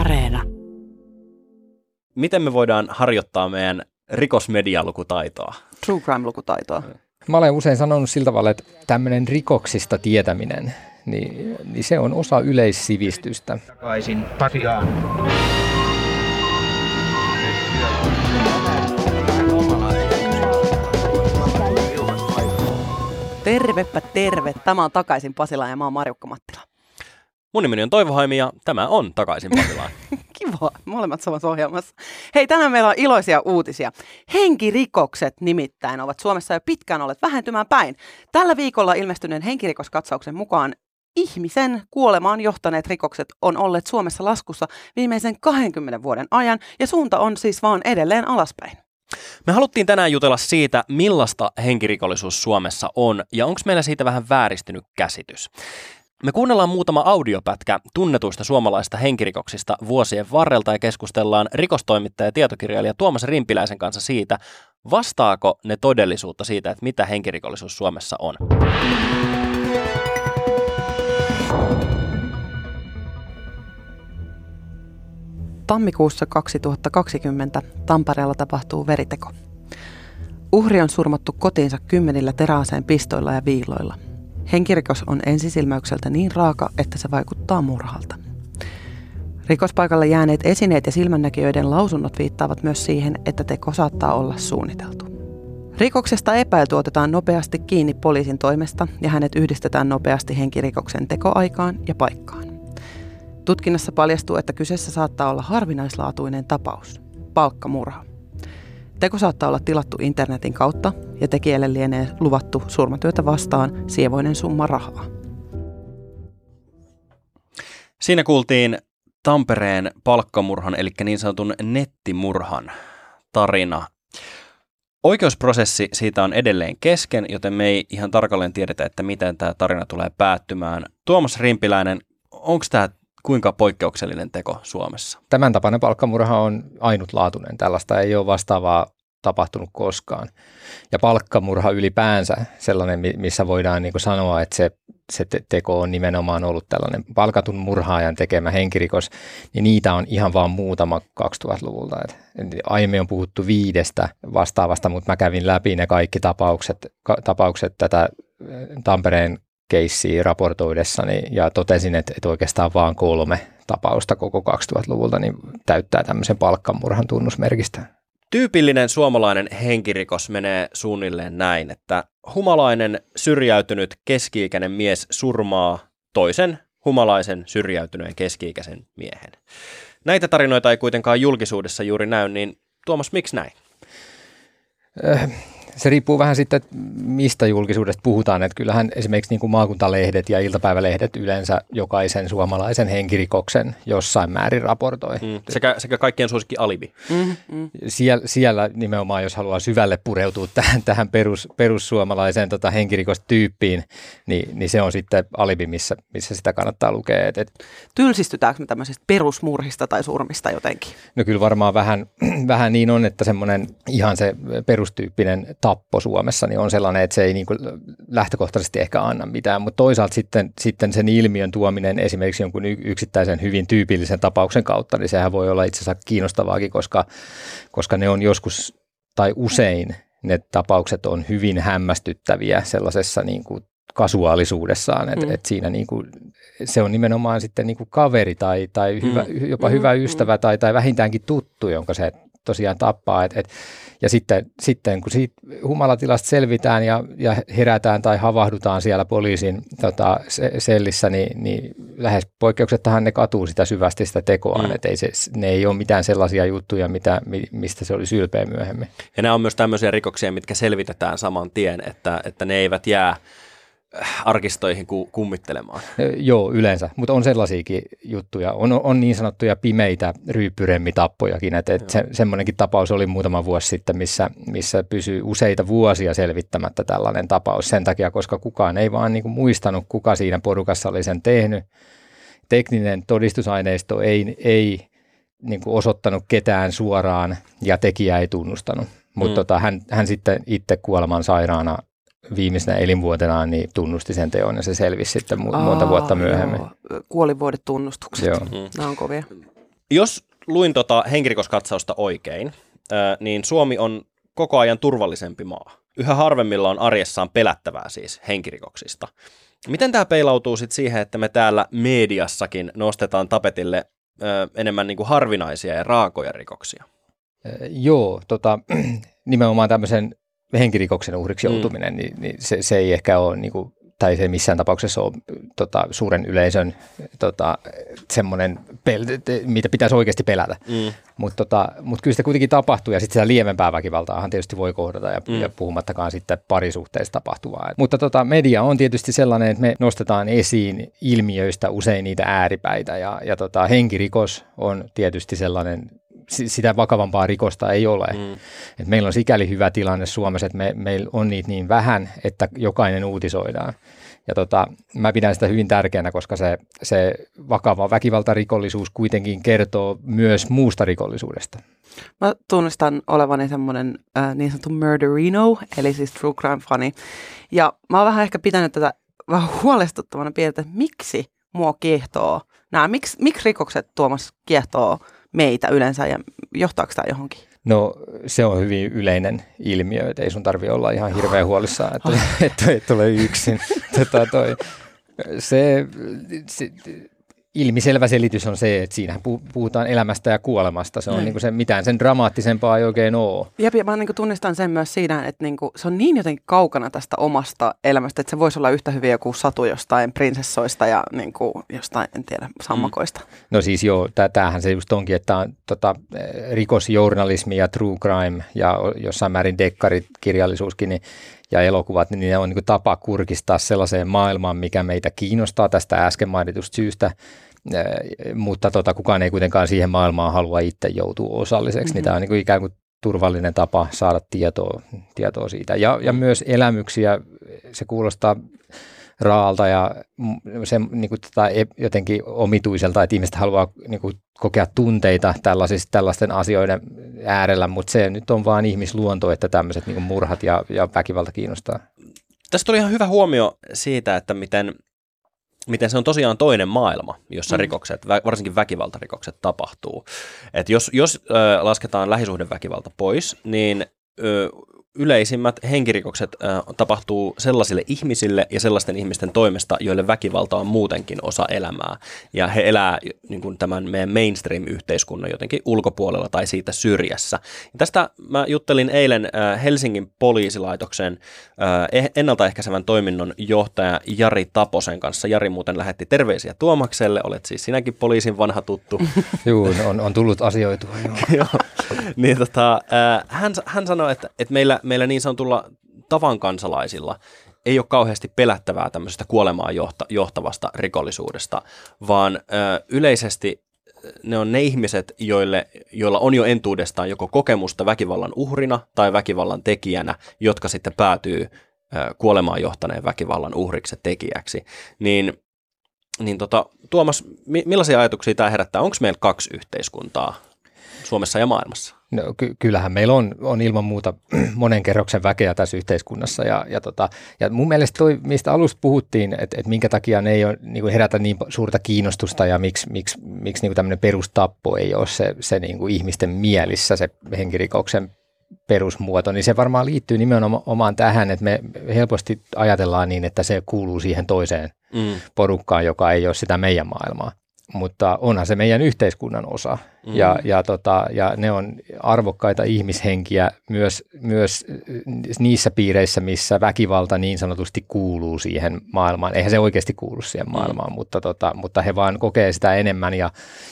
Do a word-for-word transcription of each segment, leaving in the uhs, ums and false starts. Areena. Miten me voidaan harjoittaa meidän rikosmedialukutaitoa? True crime-lukutaitoa. Mä olen usein sanonut sillä tavalla, että tämmöinen rikoksista tietäminen, niin, niin se on osa yleissivistystä. Takaisin Pasiaan. Tervepä terve. Tämä on Takaisin Pasilaan ja mä oon Marjukka Mattila. Mun nimeni on Toivo Haimi ja tämä on Takaisin Pasilaan. Kiva, molemmat samassa ohjelmassa. Hei, tänään meillä on iloisia uutisia. Henkirikokset nimittäin ovat Suomessa jo pitkään olleet vähentymään päin. Tällä viikolla ilmestyneen henkirikoskatsauksen mukaan ihmisen kuolemaan johtaneet rikokset on olleet Suomessa laskussa viimeisen kaksikymmentä vuoden ajan ja suunta on siis vaan edelleen alaspäin. Me haluttiin tänään jutella siitä, millaista henkirikollisuus Suomessa on ja onko meillä siitä vähän vääristynyt käsitys. Me kuunnellaan muutama audiopätkä tunnetuista suomalaisista henkirikoksista vuosien varrelta ja keskustellaan rikostoimittaja ja tietokirjailija Tuomas Rimpiläisen kanssa siitä, vastaako ne todellisuutta siitä, että mitä henkirikollisuus Suomessa on. Tammikuussa kaksituhattakaksikymmentä Tampereella tapahtuu veriteko. Uhri on surmattu kotiinsa kymmenillä teräaseen pistoilla ja viiloilla. Henkirikos on ensisilmäykseltä niin raaka, että se vaikuttaa murhalta. Rikospaikalle jääneet esineet ja silmännäkijöiden lausunnot viittaavat myös siihen, että teko saattaa olla suunniteltu. Rikoksesta epäilty otetaan nopeasti kiinni poliisin toimesta ja hänet yhdistetään nopeasti henkirikoksen tekoaikaan ja paikkaan. Tutkinnassa paljastuu, että kyseessä saattaa olla harvinaislaatuinen tapaus, palkkamurha. Teko saattaa olla tilattu internetin kautta ja tekijälle lienee luvattu surmatyötä vastaan sievoinen summa rahaa. Siinä kuultiin Tampereen palkkamurhan, eli niin sanotun nettimurhan tarina. Oikeusprosessi siitä on edelleen kesken, joten me ei ihan tarkalleen tiedetä, että miten tämä tarina tulee päättymään. Tuomas Rimpiläinen, onko tämä kuinka poikkeuksellinen teko Suomessa? Tämän tapainen palkkamurha on ainutlaatuinen. Tällaista ei ole vastaavaa tapahtunut koskaan. Ja palkkamurha ylipäänsä sellainen, missä voidaan niin kuin sanoa, että se, se teko on nimenomaan ollut tällainen palkatun murhaajan tekemä henkirikos, niin niitä on ihan vaan muutama kaksituhattaluvulta. Et aiemmin on puhuttu viidestä vastaavasta, mutta mä kävin läpi ne kaikki tapaukset, ka- tapaukset tätä Tampereen keissiä raportoidessani ja totesin, että, että oikeastaan vaan kolme tapausta koko kaksituhattaluvulta niin täyttää tämmöisen palkkamurhan tunnusmerkistä. Tyypillinen suomalainen henkirikos menee suunnilleen näin, että humalainen syrjäytynyt keski-ikäinen mies surmaa toisen humalaisen syrjäytyneen keski-ikäisen miehen. Näitä tarinoita ei kuitenkaan julkisuudessa juuri näy, niin Tuomas, miksi näin? Äh. Se riippuu vähän sitten, mistä julkisuudesta puhutaan. Että kyllähän esimerkiksi niin kuin maakuntalehdet ja iltapäivälehdet yleensä jokaisen suomalaisen henkirikoksen jossain määrin raportoi. Mm, sekä, sekä kaikkien suosikki alibi. Mm, mm. Siellä, siellä nimenomaan, jos haluaa syvälle pureutua tähän, tähän perus, perussuomalaiseen tota, henkirikostyyppiin, niin, niin se on sitten alibi, missä, missä sitä kannattaa lukea. Et, et, Tylsistytäänkö me tämmöisistä perusmurhista tai surmista jotenkin? No kyllä varmaan vähän, vähän niin on, että semmoinen ihan se perustyyppinen tappo Suomessa niin on sellainen, että se ei niin kuin lähtökohtaisesti ehkä anna mitään, mutta toisaalta sitten, sitten sen ilmiön tuominen esimerkiksi jonkun yksittäisen hyvin tyypillisen tapauksen kautta, niin sehän voi olla itse asiassa kiinnostavaakin, koska, koska ne on joskus tai usein ne tapaukset on hyvin hämmästyttäviä sellaisessa niin kuin kasuaalisuudessaan, että mm. et siinä niinku, se on nimenomaan sitten niinku kaveri tai, tai hyvä, mm. jopa mm. hyvä ystävä tai, tai vähintäänkin tuttu, jonka se tosiaan tappaa. Et, et, ja sitten, sitten kun siitä humalatilasta selvitään ja, ja herätään tai havahdutaan siellä poliisin tota, sellissä, niin, niin lähes poikkeuksetahan ne katuu sitä syvästi sitä tekoaan. Mm. Et ei se, ne ei ole mitään sellaisia juttuja, mitä, mistä se olisi ylpeä myöhemmin. Ja nämä on myös tämmöisiä rikoksia, mitkä selvitetään saman tien, että, että ne eivät jää arkistoihin kummittelemaan. Joo, yleensä, mutta on sellaisiakin juttuja. On, on niin sanottuja pimeitä ryyppyremmitappojakin, että et se, semmoinenkin tapaus oli muutama vuosi sitten, missä, missä pysyi useita vuosia selvittämättä tällainen tapaus sen takia, koska kukaan ei vaan niinku muistanut, kuka siinä porukassa oli sen tehnyt. Tekninen todistusaineisto ei, ei niinku osoittanut ketään suoraan ja tekijä ei tunnustanut, mutta mm. tota, hän, hän sitten itse kuoleman sairaana viimeisenä elinvuotenaan niin tunnusti sen teon ja se selvisi sitten monta Aa, vuotta myöhemmin. Joo. Kuolinvuodetunnustukset, nämä on kovia. Jos luin tota henkirikoskatsausta oikein, niin Suomi on koko ajan turvallisempi maa. Yhä harvemmilla on arjessaan pelättävää siis henkirikoksista. Miten tämä peilautuu sitten siihen, että me täällä mediassakin nostetaan tapetille enemmän niin kuin harvinaisia ja raakoja rikoksia? Joo, tota, nimenomaan tämmöisen henkirikoksen uhriksi joutuminen, mm. niin, niin se, se ei ehkä ole, niin kuin, tai se ei missään tapauksessa ole tota, suuren yleisön tota, semmoinen, pel- mitä pitäisi oikeasti pelätä. Mm. Mutta tota, mut kyllä sitä kuitenkin tapahtuu, ja sitten sitä lievempää väkivaltaahan tietysti voi kohdata, ja, mm. ja puhumattakaan sitten parisuhteessa tapahtuvaa. Mutta tota, media on tietysti sellainen, että me nostetaan esiin ilmiöistä usein niitä ääripäitä, ja, ja tota, henkirikos on tietysti sellainen, sitä vakavampaa rikosta ei ole. Mm. Et meillä on sikäli hyvä tilanne Suomessa, että me, meillä on niitä niin vähän, että jokainen uutisoidaan. Ja tota, mä pidän sitä hyvin tärkeänä, koska se, se vakava väkivaltarikollisuus kuitenkin kertoo myös muusta rikollisuudesta. Mä tunnistan olevani semmoinen äh, niin sanottu murderino, eli siis true crime-fani. Ja mä oon vähän ehkä pitänyt tätä vähän huolestuttavana piirteitä, että miksi mua kiehtoo. Nämä, miksi, miksi rikokset, Tuomas, kiehtoo meitä yleensä, ja johtaako tämä johonkin? No se on hyvin yleinen ilmiö, että ei sun tarvitse olla ihan hirveän huolissaan, että et, et ole yksin. Tota, toi, se, se, ilmiselvä selitys on se, että siinähän puhutaan elämästä ja kuolemasta. Se on mm. niin kuin se, mitään sen dramaattisempaa ei oikein ole. Jep, ja mä niin kuin tunnistan sen myös siinä, että niin kuin, se on niin jotenkin kaukana tästä omasta elämästä, että se voisi olla yhtä hyvin joku satu jostain prinsessoista ja niin kuin, jostain, en tiedä, sammakoista. Mm. No siis joo, tämähän se just onkin, että on, tota, rikosjournalismi ja true crime ja jossain määrin dekkarikirjallisuuskin, niin ja elokuvat, niin ne on niin kuin tapa kurkistaa sellaiseen maailmaan, mikä meitä kiinnostaa tästä äsken mainitusta syystä, mutta tota, kukaan ei kuitenkaan siihen maailmaan halua itse joutua osalliseksi. Mm-hmm. Niin tämä on niin kuin ikään kuin turvallinen tapa saada tietoa, tietoa siitä. Ja, ja myös elämyksiä, se kuulostaa raalta ja se, niin kuin, tota, jotenkin omituiselta, että ihmiset haluaa niin kuin, kokea tunteita tällaisten asioiden äärellä, mutta se nyt on vaan ihmisluonto, että tämmöiset niin kuin murhat ja, ja väkivalta kiinnostaa. Tässä tuli ihan hyvä huomio siitä, että miten, miten se on tosiaan toinen maailma, jossa mm. rikokset, varsinkin väkivaltarikokset tapahtuu. Et jos jos äh, lasketaan lähisuhdeväkivalta pois, niin äh, yleisimmät henkirikokset äh, tapahtuu sellaisille ihmisille ja sellaisten ihmisten toimesta, joille väkivalta on muutenkin osa elämää. Ja he elää niin kuin tämän meidän mainstream-yhteiskunnan jotenkin ulkopuolella tai siitä syrjässä. Ja tästä mä juttelin eilen äh, Helsingin poliisilaitoksen äh, ennaltaehkäisevän toiminnon johtaja Jari Taposen kanssa. Jari muuten lähetti terveisiä Tuomakselle. Olet siis sinäkin poliisin vanha tuttu. Juu, on, on tullut asioitua. Joo. Niin, tota, äh, hän, hän sanoi, että, että meillä Meillä niin sanotulla tavan kansalaisilla ei ole kauheasti pelättävää tämmöisestä kuolemaan johtavasta rikollisuudesta, vaan ö, yleisesti ne on ne ihmiset, joille, joilla on jo entuudestaan joko kokemusta väkivallan uhrina tai väkivallan tekijänä, jotka sitten päätyy ö, kuolemaan johtaneen väkivallan uhriksi ja tekijäksi. Niin, niin tota, Tuomas, mi- millaisia ajatuksia tämä herättää? Onko meillä kaksi yhteiskuntaa Suomessa ja maailmassa? No, ky- kyllähän meillä on, on ilman muuta monen kerroksen väkeä tässä yhteiskunnassa ja, ja, tota, ja mun mielestä toi, mistä alusta puhuttiin, että et minkä takia ne ei ole, niinku herätä niin suurta kiinnostusta ja miksi, miksi, miksi niinku tämmöinen perustappo ei ole se, se niinku ihmisten mielissä se henkirikoksen perusmuoto, niin se varmaan liittyy nimenomaan tähän, että me helposti ajatellaan niin, että se kuuluu siihen toiseen mm. porukkaan, joka ei ole sitä meidän maailmaa. Mutta onhan se meidän yhteiskunnan osa mm. ja, ja, tota, ja ne on arvokkaita ihmishenkiä myös, myös niissä piireissä, missä väkivalta niin sanotusti kuuluu siihen maailmaan. Eihän se oikeasti kuulu siihen maailmaan, mm. mutta, tota, mutta he vaan kokee sitä enemmän ja,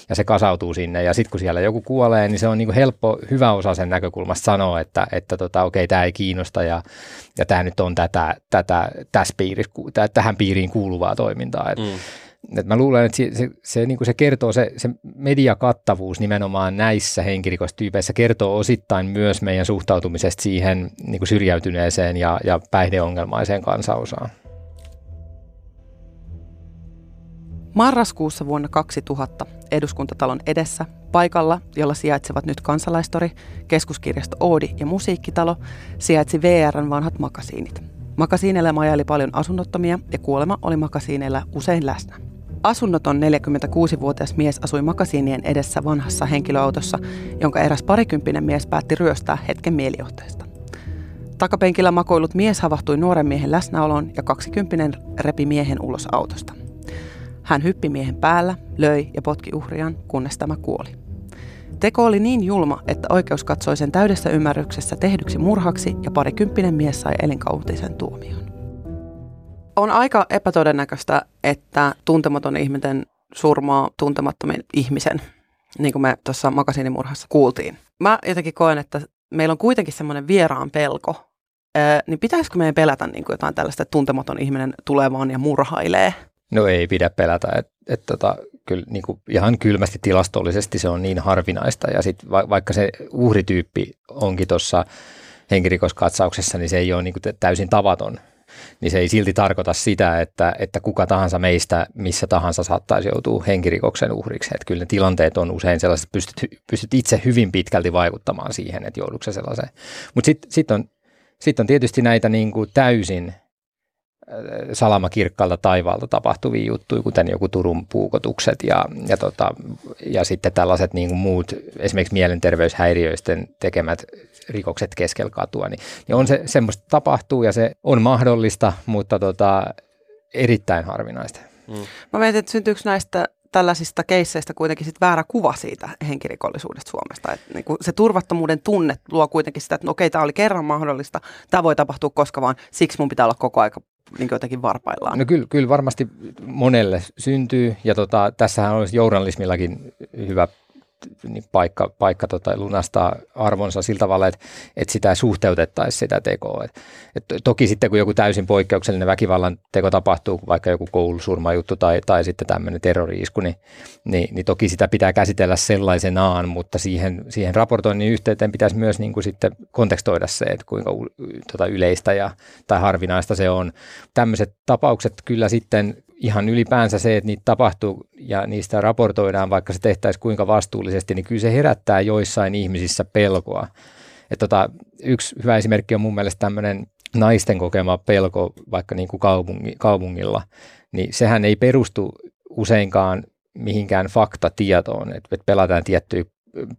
ja se kasautuu sinne. Ja sitten kun siellä joku kuolee, niin se on niinku helppo, hyvä osa sen näkökulmasta sanoa, että, että tota, okei, tämä ei kiinnosta ja, ja tämä nyt on tätä, tätä, tässä piiri, täh, tähän piiriin kuuluvaa toimintaa. Et, mm. Et mä luulen, että se, se, se, niin kuin se kertoo, se, se mediakattavuus nimenomaan näissä henkirikostyypeissä kertoo osittain myös meidän suhtautumisesta siihen niin kuin syrjäytyneeseen ja, ja päihdeongelmaiseen kansanosaan. Marraskuussa vuonna kaksituhatta Eduskuntatalon edessä, paikalla, jolla sijaitsevat nyt Kansalaistori, Keskuskirjasto Oodi ja Musiikkitalo, sijaitsi V R:n vanhat makasiinit. Makasiineilla majaili paljon asunnottomia ja kuolema oli makasiineilla usein läsnä. Asunnoton neljäkymmentäkuusivuotias mies asui makasiinien edessä vanhassa henkilöautossa, jonka eräs parikymppinen mies päätti ryöstää hetken mielijohteesta. Takapenkillä makoillut mies havahtui nuoren miehen läsnäoloon ja kaksikymppinen repi miehen ulos autosta. Hän hyppi miehen päällä, löi ja potki uhriaan, kunnes tämä kuoli. Teko oli niin julma, että oikeus katsoi sen täydessä ymmärryksessä tehdyksi murhaksi ja parikymppinen mies sai elinkautisen tuomion. On aika epätodennäköistä, että tuntematon ihminen surmaa tuntemattoman ihmisen, niin kuin me tuossa makasiinimurhassa kuultiin. Mä jotenkin koen, että meillä on kuitenkin semmoinen vieraan pelko, Ö, niin pitäisikö meidän pelätä niin kuin jotain tällaista, että tuntematon ihminen tulee vaan ja murhailee? No ei pidä pelätä, että et tota, kyllä niin kuin ihan kylmästi tilastollisesti se on niin harvinaista ja sitten va- vaikka se uhrityyppi onkin tuossa henkirikoskatsauksessa, niin se ei ole niin kuin täysin tavaton. Niin se ei silti tarkoita sitä, että, että kuka tahansa meistä missä tahansa saattaisi joutua henkirikoksen uhriksi. Että kyllä ne tilanteet on usein sellaiset, että pystyt, pystyt itse hyvin pitkälti vaikuttamaan siihen, että joudutko sä sellaiseen. Mutta sitten sit on, sit on tietysti näitä niin kuin täysin salamakirkkaalta taivaalta tapahtuvia juttuja, kuten joku Turun puukotukset ja, ja, tota, ja sitten tällaiset niin kuin muut, esimerkiksi mielenterveyshäiriöisten tekemät rikokset keskellä katua. Niin, niin on se, semmoista tapahtuu ja se on mahdollista, mutta tota, erittäin harvinaista. Mm. Mä mietin, että syntyykö näistä tällaisista keisseistä kuitenkin sit väärä kuva siitä henkirikollisuudesta Suomesta. Et niinku se turvattomuuden tunne luo kuitenkin sitä, että no okei, tämä oli kerran mahdollista, tämä voi tapahtua koska vaan, siksi mun pitää olla koko aika niin jotenkin varpaillaan. No kyllä, kyllä varmasti monelle syntyy, ja tota, tässähän olisi journalismillakin hyvä niin paikka, paikka tota, lunastaa arvonsa sillä tavalla, että, että sitä suhteutettaisiin sitä tekoa. Et, et toki sitten, kun joku täysin poikkeuksellinen väkivallan teko tapahtuu, vaikka joku koulusurmajuttu tai, tai sitten tämmöinen terrori-isku, niin, niin, niin toki sitä pitää käsitellä sellaisenaan, mutta siihen, siihen raportoinnin yhteyteen pitäisi myös niin kuin sitten kontekstoida se, että kuinka tota, yleistä ja, tai harvinaista se on. Tämmöiset tapaukset kyllä sitten ihan ylipäänsä se, että niitä tapahtuu ja niistä raportoidaan, vaikka se tehtäisiin kuinka vastuullisesti, niin kyllä se herättää joissain ihmisissä pelkoa. Et tota, yksi hyvä esimerkki on mun mielestä tämmöinen naisten kokema pelko vaikka niin kuin kaupungi, kaupungilla, niin sehän ei perustu useinkaan mihinkään faktatietoon, että et pelataan tiettyjä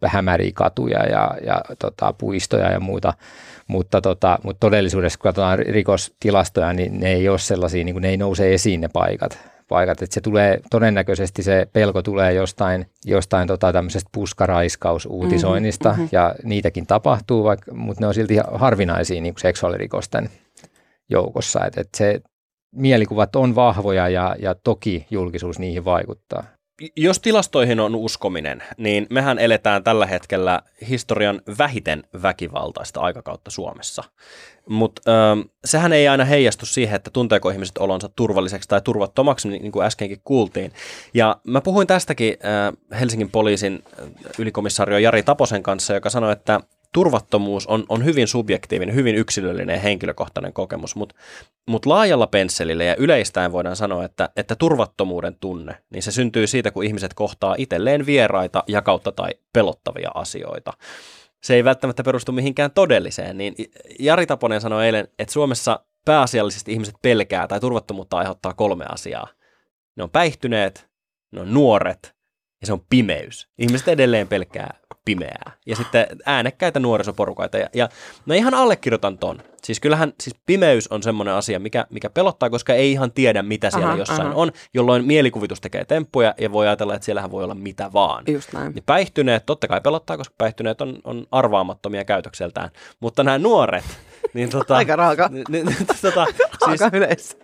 hämäriä katuja ja, ja tota, puistoja ja muuta, mutta, tota, mutta todellisuudessa kun katsotaan rikostilastoja, niin ne ei ole sellaisia, niin kuin ne ei nouse esiin ne paikat. paikat. Että se tulee, todennäköisesti se pelko tulee jostain, jostain tota, tämmöisestä puskaraiskausuutisoinnista mm-hmm. ja niitäkin tapahtuu, vaikka, mutta ne on silti harvinaisia niin kuin seksuaalirikosten joukossa. Et, et se, mielikuvat on vahvoja ja, ja toki julkisuus niihin vaikuttaa. Jos tilastoihin on uskominen, niin mehän eletään tällä hetkellä historian vähiten väkivaltaista aikakautta Suomessa. Mutta ähm, sehän ei aina heijastu siihen, että tunteeko ihmiset olonsa turvalliseksi tai turvattomaksi, niin kuin äskenkin kuultiin. Ja mä puhuin tästäkin äh, Helsingin poliisin ylikomissaario Jari Taposen kanssa, joka sanoi, että turvattomuus on, on hyvin subjektiivinen, hyvin yksilöllinen ja henkilökohtainen kokemus, mutta mut laajalla pensselillä ja yleistäen voidaan sanoa, että, että turvattomuuden tunne, niin se syntyy siitä, kun ihmiset kohtaa itselleen vieraita, jakautta tai pelottavia asioita. Se ei välttämättä perustu mihinkään todelliseen, niin Jari Taponen sanoi eilen, että Suomessa pääasiallisesti ihmiset pelkää tai turvattomuutta aiheuttaa kolme asiaa. Ne on päihtyneet, ne on nuoret ja se on pimeys. Ihmiset edelleen pelkää pimeää. Ja sitten äänekkäitä nuorisoporukaita. Ja, ja no ihan allekirjoitan ton. Siis kyllähän siis pimeys on semmoinen asia, mikä, mikä pelottaa, koska ei ihan tiedä, mitä siellä aha, jossain aha. on, jolloin mielikuvitus tekee temppuja ja voi ajatella, että siellähän voi olla mitä vaan. Just näin. Ja päihtyneet totta kai pelottaa, koska päihtyneet on, on arvaamattomia käytökseltään. Mutta nämä nuoret, niin tota... Aika raaka. Niin, tota, siis yleis.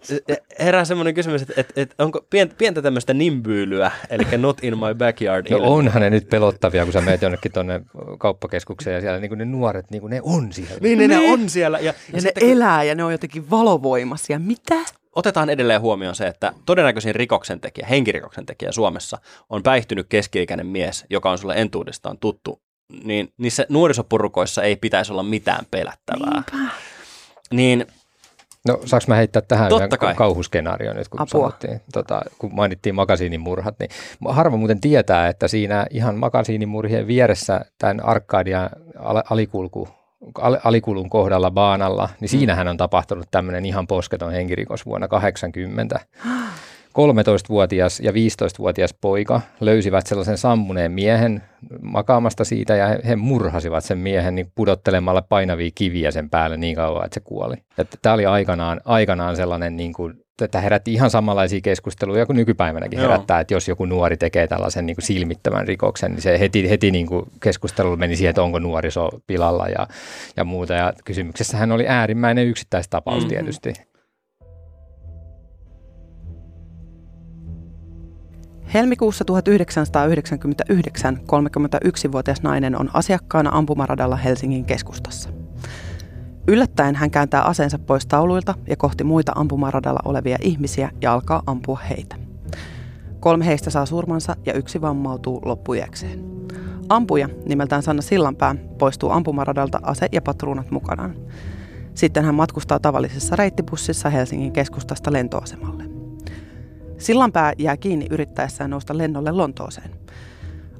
Herää semmoinen kysymys, että et, et onko pientä, pientä tämmöistä nimbyylyä, eli not in my backyard. No ilmi. Onhan ne nyt pelottavia, kun sä menet jonnekin tuonne kauppakeskukseen ja siellä niin ne nuoret, niin ne on siellä. Niin, ne, ne on siellä. Ja, ja, ja ne kun elää ja ne on jotenkin valovoimaisia. Mitä? Otetaan edelleen huomioon se, että todennäköisin rikoksen tekijä, henkirikoksen tekijä Suomessa on päihtynyt keski-ikäinen mies, joka on sulle entuudestaan tuttu. Niin niissä nuorisoporukoissa ei pitäisi olla mitään pelättävää. Niinpä. Niin, no saanko mä heittää tähän yhden kauhuskenaarioon nyt, kun, sanottiin, tota, kun mainittiin makasiinimurhat. Niin harva muuten tietää, että siinä ihan makasiinimurhien vieressä tämän Arkadian al- alikulku alikulun kohdalla Baanalla, niin siinähän on tapahtunut tämmöinen ihan posketon henkirikos vuonna kahdeksankymmentä. kolmetoistavuotias ja viisitoistavuotias poika löysivät sellaisen sammuneen miehen makaamasta siitä ja he, he murhasivat sen miehen niin pudottelemalla painavia kiviä sen päälle niin kauan, että se kuoli. Tämä oli aikanaan, aikanaan sellainen, niin kuin, että herätti ihan samanlaisia keskusteluja kuin nykypäivänäkin herättää, että jos joku nuori tekee tällaisen niin kuin silmittömän rikoksen, niin se heti, heti niin kuin keskustelu meni siihen, että onko nuoriso pilalla ja, ja muuta. Ja kysymyksessähän oli äärimmäinen yksittäistapaus mm-hmm. tietysti. Helmikuussa tuhatyhdeksänsataayhdeksänkymmentäyhdeksän kolmekymmentäyksivuotias nainen on asiakkaana ampumaradalla Helsingin keskustassa. Yllättäen hän kääntää aseensa pois tauluilta ja kohti muita ampumaradalla olevia ihmisiä ja alkaa ampua heitä. Kolme heistä saa surmansa ja yksi vammautuu loppujäkseen. Ampuja, nimeltään Sanna Sillanpää, poistuu ampumaradalta ase ja patruunat mukanaan. Sitten hän matkustaa tavallisessa reittibussissa Helsingin keskustasta lentoasemalle. Sillanpää jää kiinni yrittäessään nousta lennolle Lontooseen.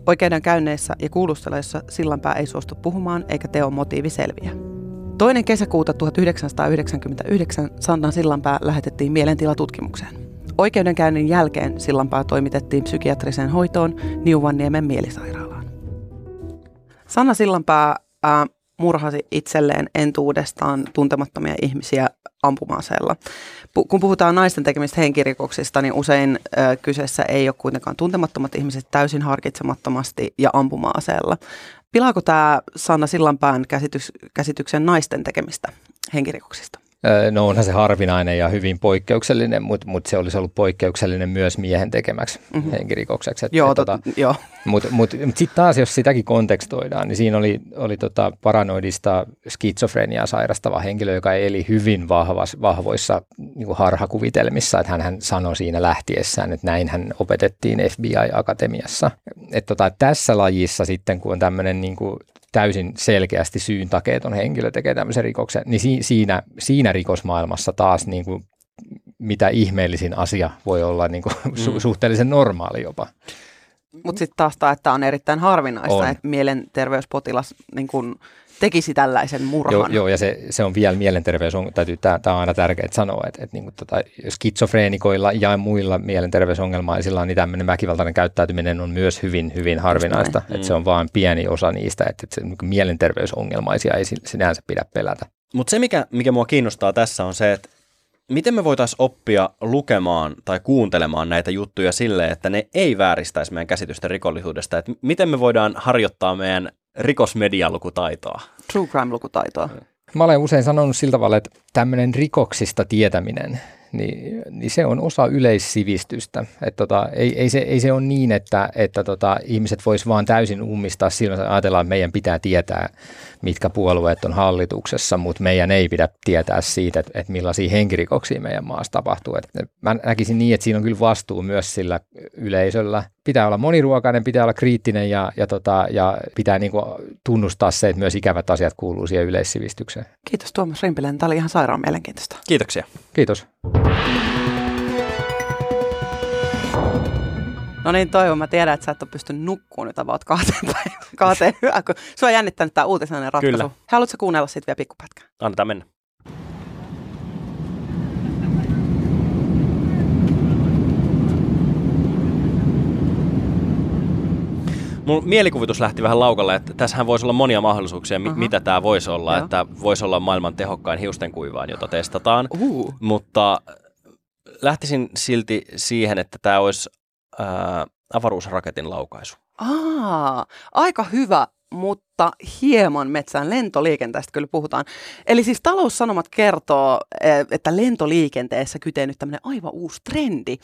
Oikeudenkäynneissä ja kuulusteluissa Sillanpää ei suostu puhumaan eikä teon motiivi selviä. Toinen kesäkuuta tuhatyhdeksänsataayhdeksänkymmentäyhdeksän Sanna Sillanpää lähetettiin mielentilatutkimukseen. Oikeudenkäynnin jälkeen Sillanpää toimitettiin psykiatriseen hoitoon Niuvanniemen mielisairaalaan. Sanna Sillanpää äh, murhasi itselleen entuudestaan tuntemattomia ihmisiä ampuma-aseella. Kun puhutaan naisten tekemistä henkirikoksista, niin usein ö, kyseessä ei ole kuitenkaan tuntemattomat ihmiset täysin harkitsemattomasti ja ampuma-aseella. Pilaako tämä Sanna Sillanpään käsitys, käsityksen naisten tekemistä henkirikoksista? No onhan se harvinainen ja hyvin poikkeuksellinen, mutta mut se olisi ollut poikkeuksellinen myös miehen tekemäksi mm-hmm. henkirikokseksi. Et, joo, et, tota, joo. Mutta mut, mut sitten taas, jos sitäkin kontekstoidaan, niin siinä oli, oli tota paranoidista skitsofreniaa sairastava henkilö, joka eli hyvin vahvas, vahvoissa niin harhakuvitelmissa. Että hän sanoi siinä lähtiessään, että näin hän opetettiin F B I-akatemiassa. Et, tota, tässä lajissa sitten, kun on tämmöinen niin täysin selkeästi syyn takeeton henkilö tekee tämmöisen rikoksen, niin si- siinä, siinä rikosmaailmassa taas niin kuin, mitä ihmeellisin asia voi olla niin kuin, su- suhteellisen normaali jopa. Mutta sitten taas tämä, että on erittäin harvinaista, on. Että mielenterveyspotilas niin kuin tekisi tällaisen murhan. Joo, joo ja se, se on vielä mielenterveys, tämä on aina tärkeää sanoa, että, että niin kuin, tota, skitsofreenikoilla ja muilla mielenterveysongelmaisilla niin tämmöinen väkivaltainen käyttäytyminen on myös hyvin, hyvin harvinaista. Että mm. se on vain pieni osa niistä, että, että se, niin kuin mielenterveysongelmaisia ei sinänsä pidä pelätä. Mutta se, mikä, mikä mua kiinnostaa tässä on se, että miten me voitaisiin oppia lukemaan tai kuuntelemaan näitä juttuja silleen, että ne ei vääristäisi meidän käsitystä rikollisuudesta? Että miten me voidaan harjoittaa meidän rikosmedialukutaitoa? True crime-lukutaitoa. Mä olen usein sanonut sillä tavalla, että tämmöinen rikoksista tietäminen, niin, niin se on osa yleissivistystä. Että tota, ei, ei, se, ei se ole niin, että, että tota, ihmiset vois vaan täysin ummistaa silmänsä ja ajatellaan, että meidän pitää tietää, mitkä puolueet on hallituksessa, mutta meidän ei pidä tietää siitä, että, että millaisia henkirikoksia meidän maassa tapahtuu. Että mä näkisin niin, että siinä on kyllä vastuu myös sillä yleisöllä. Pitää olla moniruokainen, pitää olla kriittinen ja, ja, tota, ja pitää niin kuin tunnustaa se, että myös ikävät asiat kuuluu siihen yleissivistykseen. Kiitos Tuomas Rimpiläinen. Tämä oli ihan sairaan mielenkiintoista. Kiitoksia. Kiitos. No niin Toivo, mä tiedän, että sä et ole pystynyt nukkumaan nyt about kahteen päivään. Kahteen hyvää, kun sua on jännittänyt tämä uutisen ratkaisu. Kyllä. Haluatko kuunnella siitä vielä pikkupätkää? Annetaan mennä. Mun mielikuvitus lähti vähän laukalle, että tässähän voisi olla monia mahdollisuuksia, mi- mitä tämä voisi olla. Joo. Että voisi olla maailman tehokkain hiustenkuivaan, jota testataan, uh. mutta lähtisin silti siihen, että tämä olisi äh, avaruusraketin laukaisu. Aa, aika hyvä, mutta hieman metsään lentoliikenteestä kyllä puhutaan. Eli siis Taloussanomat kertoo, että lentoliikenteessä kytee nyt tämmöinen aivan uusi trendi.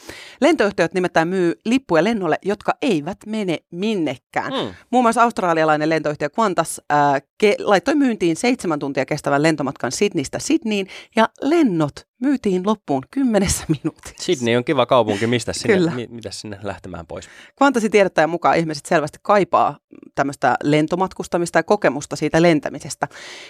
Lentoyhtiöt nimittäin myy lippuja lennolle, jotka eivät mene minnekään. Mm. Muun muassa australialainen lentoyhtiö Qantas äh, ke- laittoi myyntiin seitsemän tuntia kestävän lentomatkan Sydneystä Sydneyin ja lennot myytiin loppuun kymmenessä minuutissa. Sydney on kiva kaupunki, mistä sinne, mi- mitäs sinne lähtemään pois? Qantasin tiedottajan mukaan ihmiset selvästi kaipaa tämmöistä lentomatkustamista ja kokemusta siitä lentämisestä.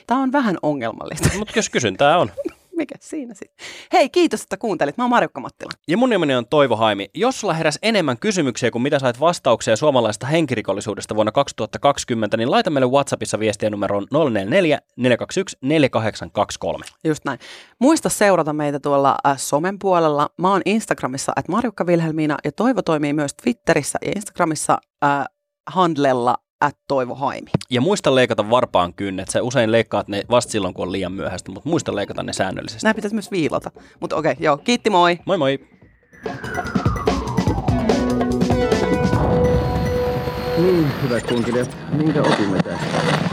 Tämä on vähän ongelmallista. Mutta jos kysyntää on. Mikä siinä sitten? Hei, kiitos, että kuuntelit. Mä oon Marjukka Mattila. Ja mun nimeni on Toivo Haimi. Jos sulla heräsi enemmän kysymyksiä kuin mitä sait vastauksia suomalaisesta henkirikollisuudesta vuonna kaksituhattakaksikymmentä, niin laita meille WhatsAppissa viestiä numeroon nolla neljä neljä neljä kaksi yksi neljä kahdeksan kaksi kolme. Just näin. Muista seurata meitä tuolla äh, somen puolella. Mä oon Instagramissa at Marjukka Vilhelmiina ja Toivo toimii myös Twitterissä ja Instagramissa äh, handlella at Toivo Haimi. Ja muista leikata varpaan kynnet. Sä usein leikkaat ne vasta silloin, kun on liian myöhäistä, mutta muista leikata ne säännöllisesti. Nää pitäisi myös viilata. Mutta okei, joo. Kiitti, moi! Moi moi! Niin, hyvät kunkilijat, minkä opimme tästä?